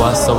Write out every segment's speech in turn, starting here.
Guasa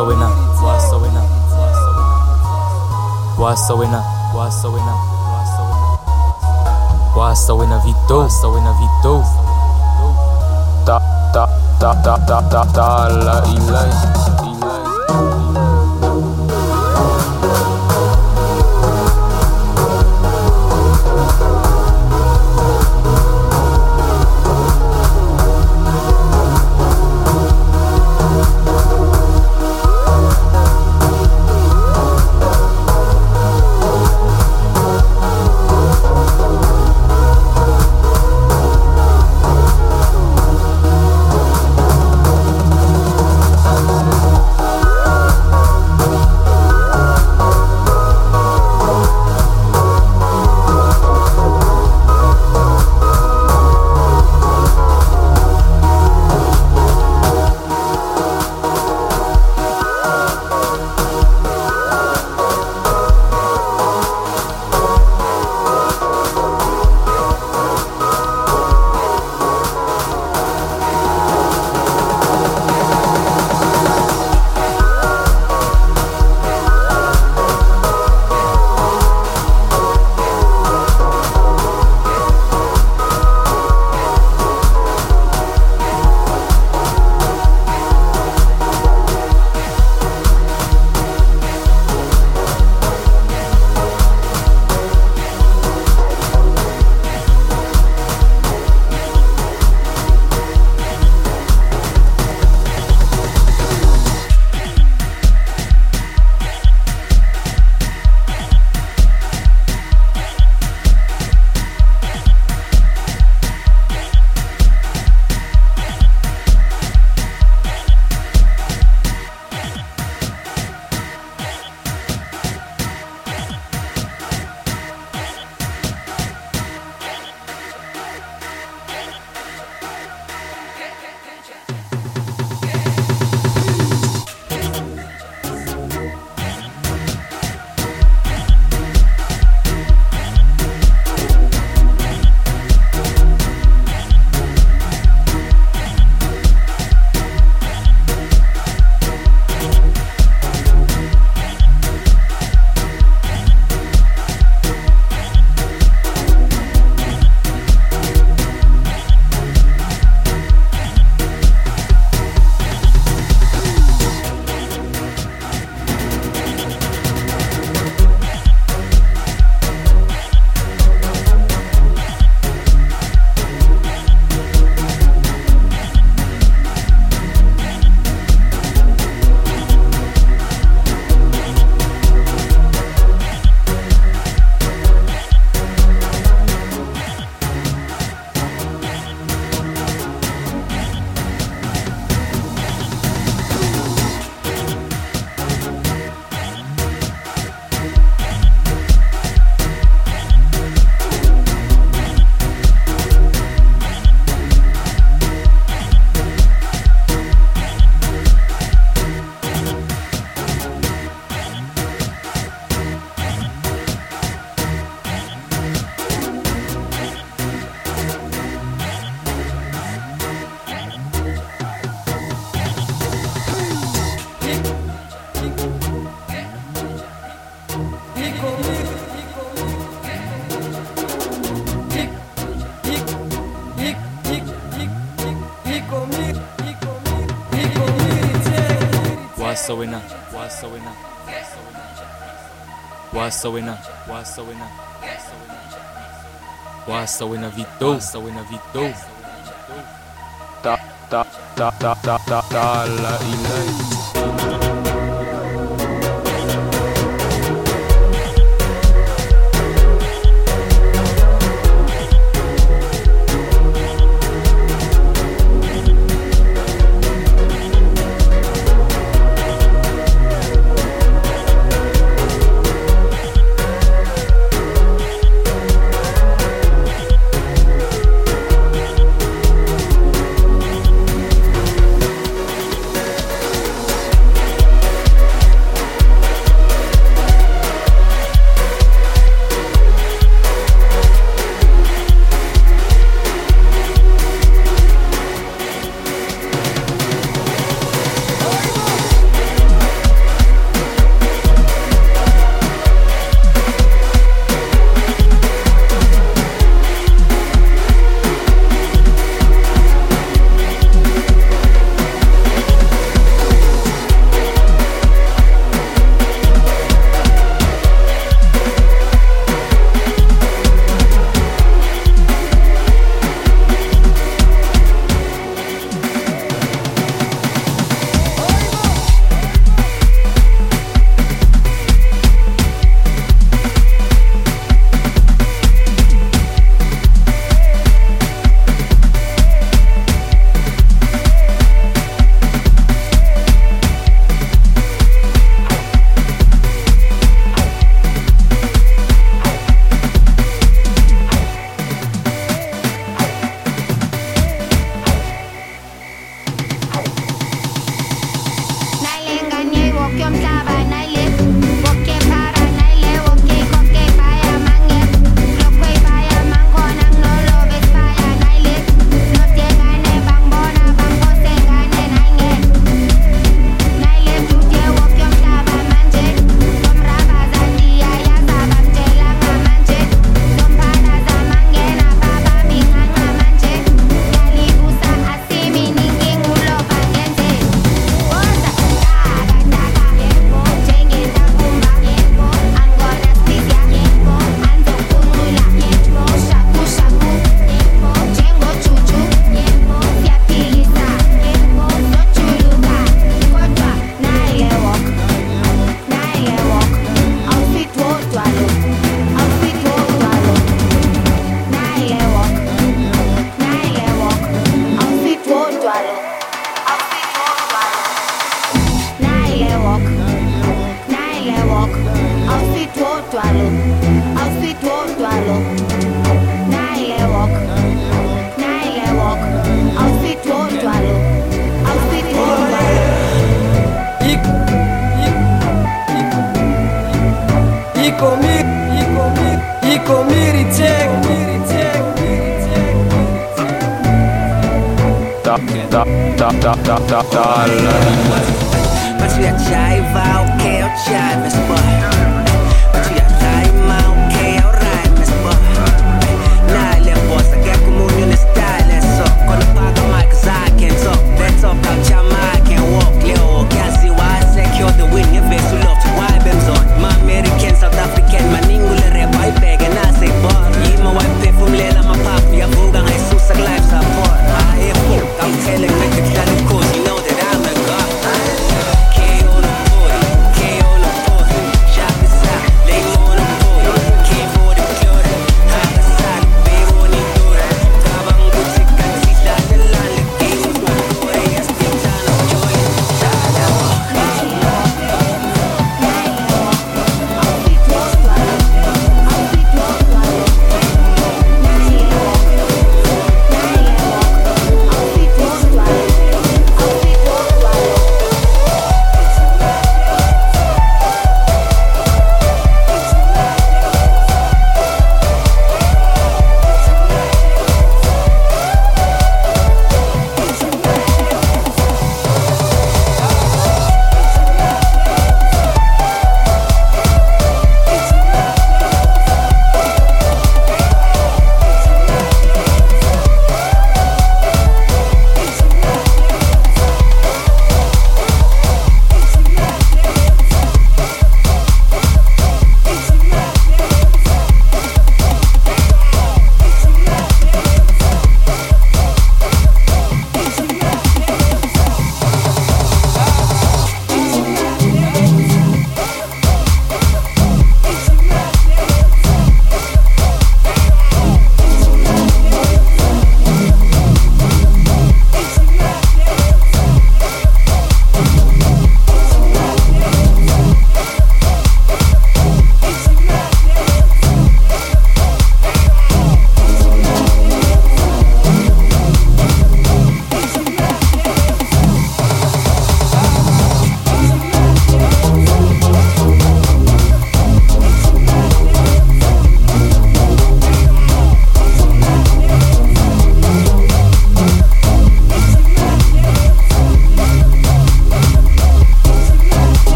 Wassa Wassa winna Vito Da la ilai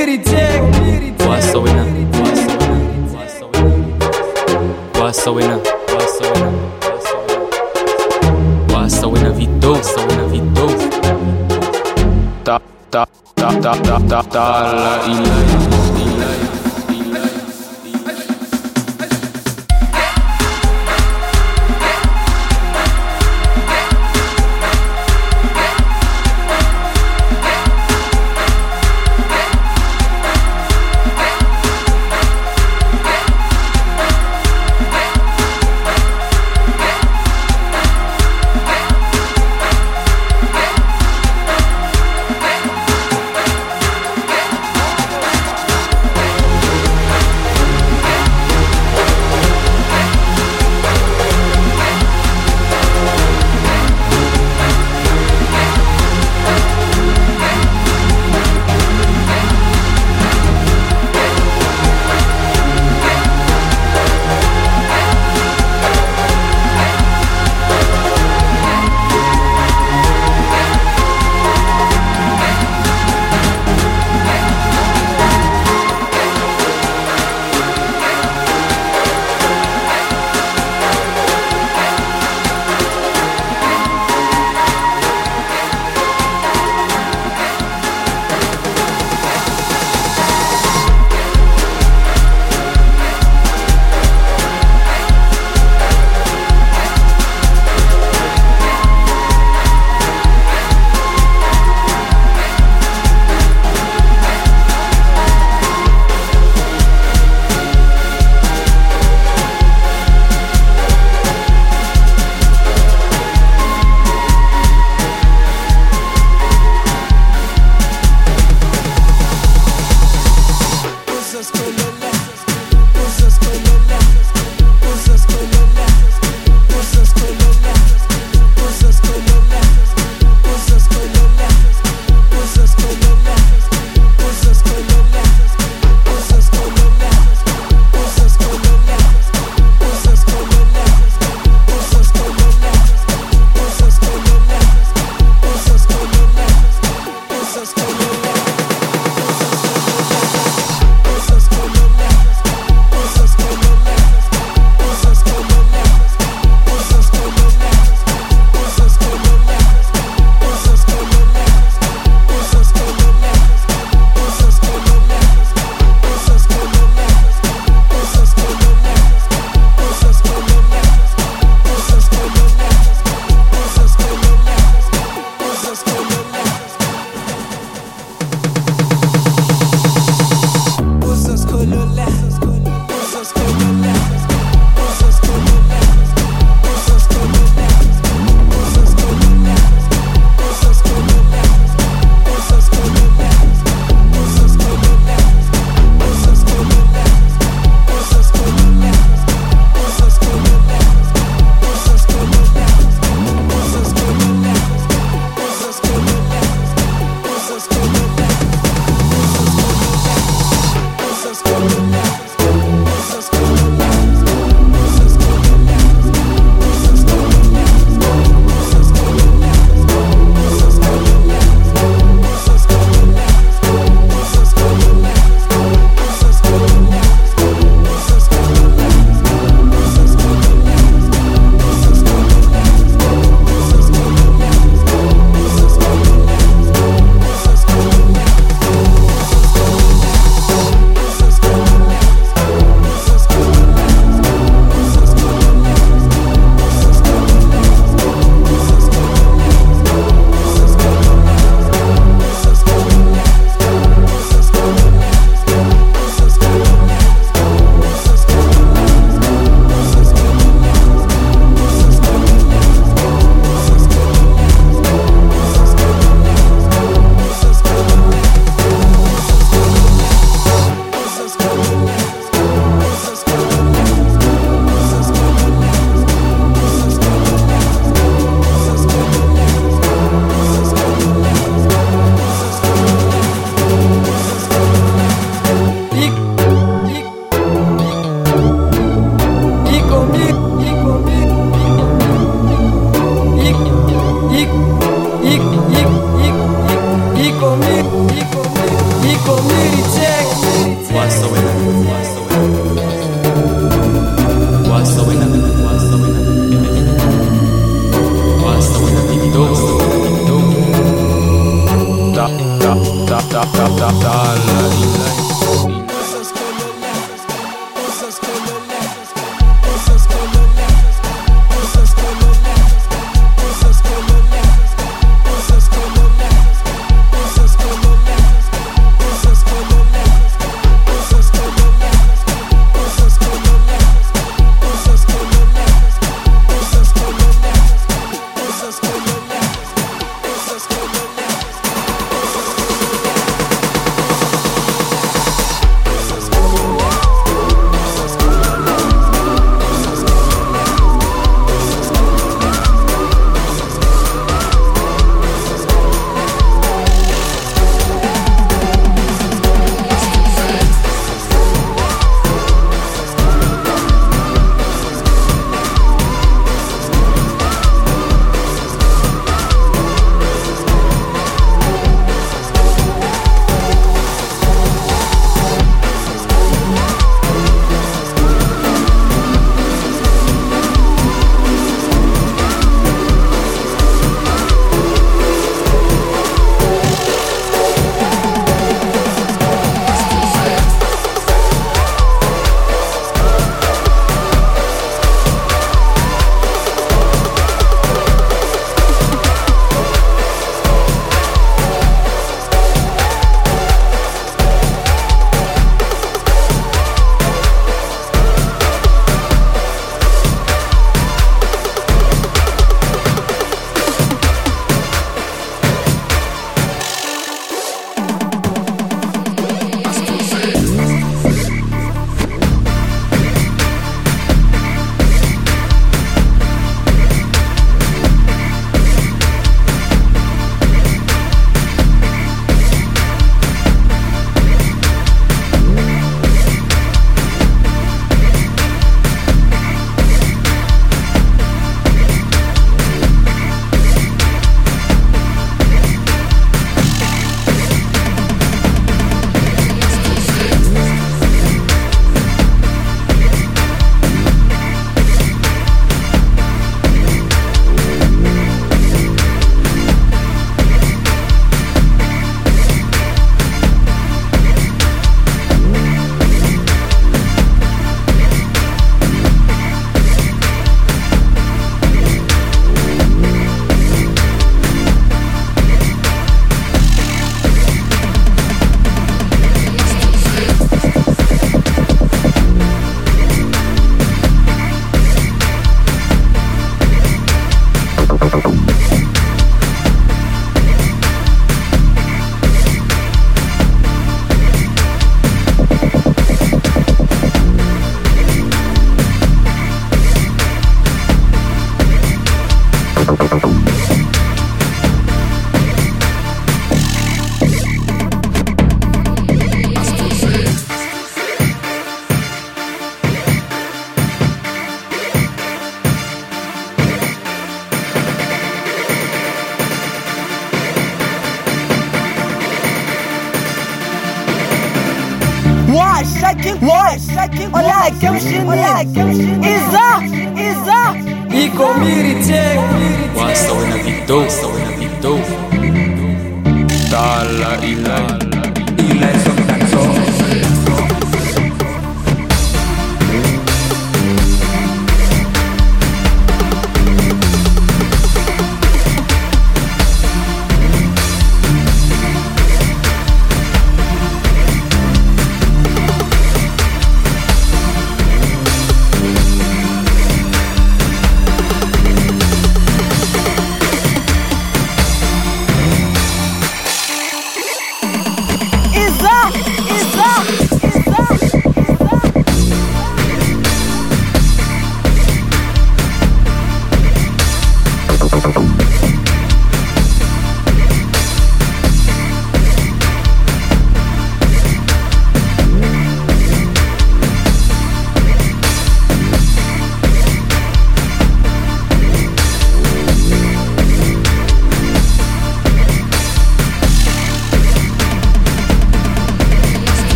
What's Is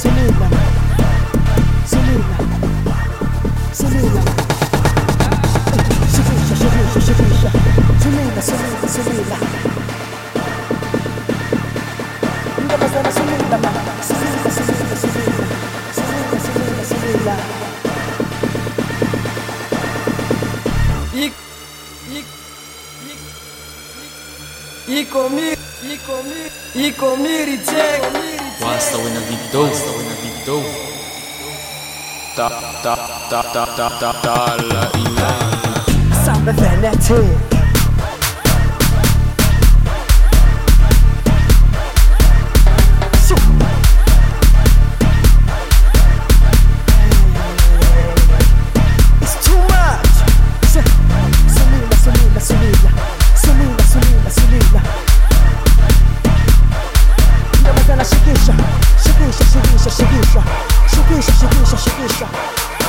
Samba Veneti. Shakisha, shakisha, shakisha, shakisha, shakisha, shakisha, shakisha.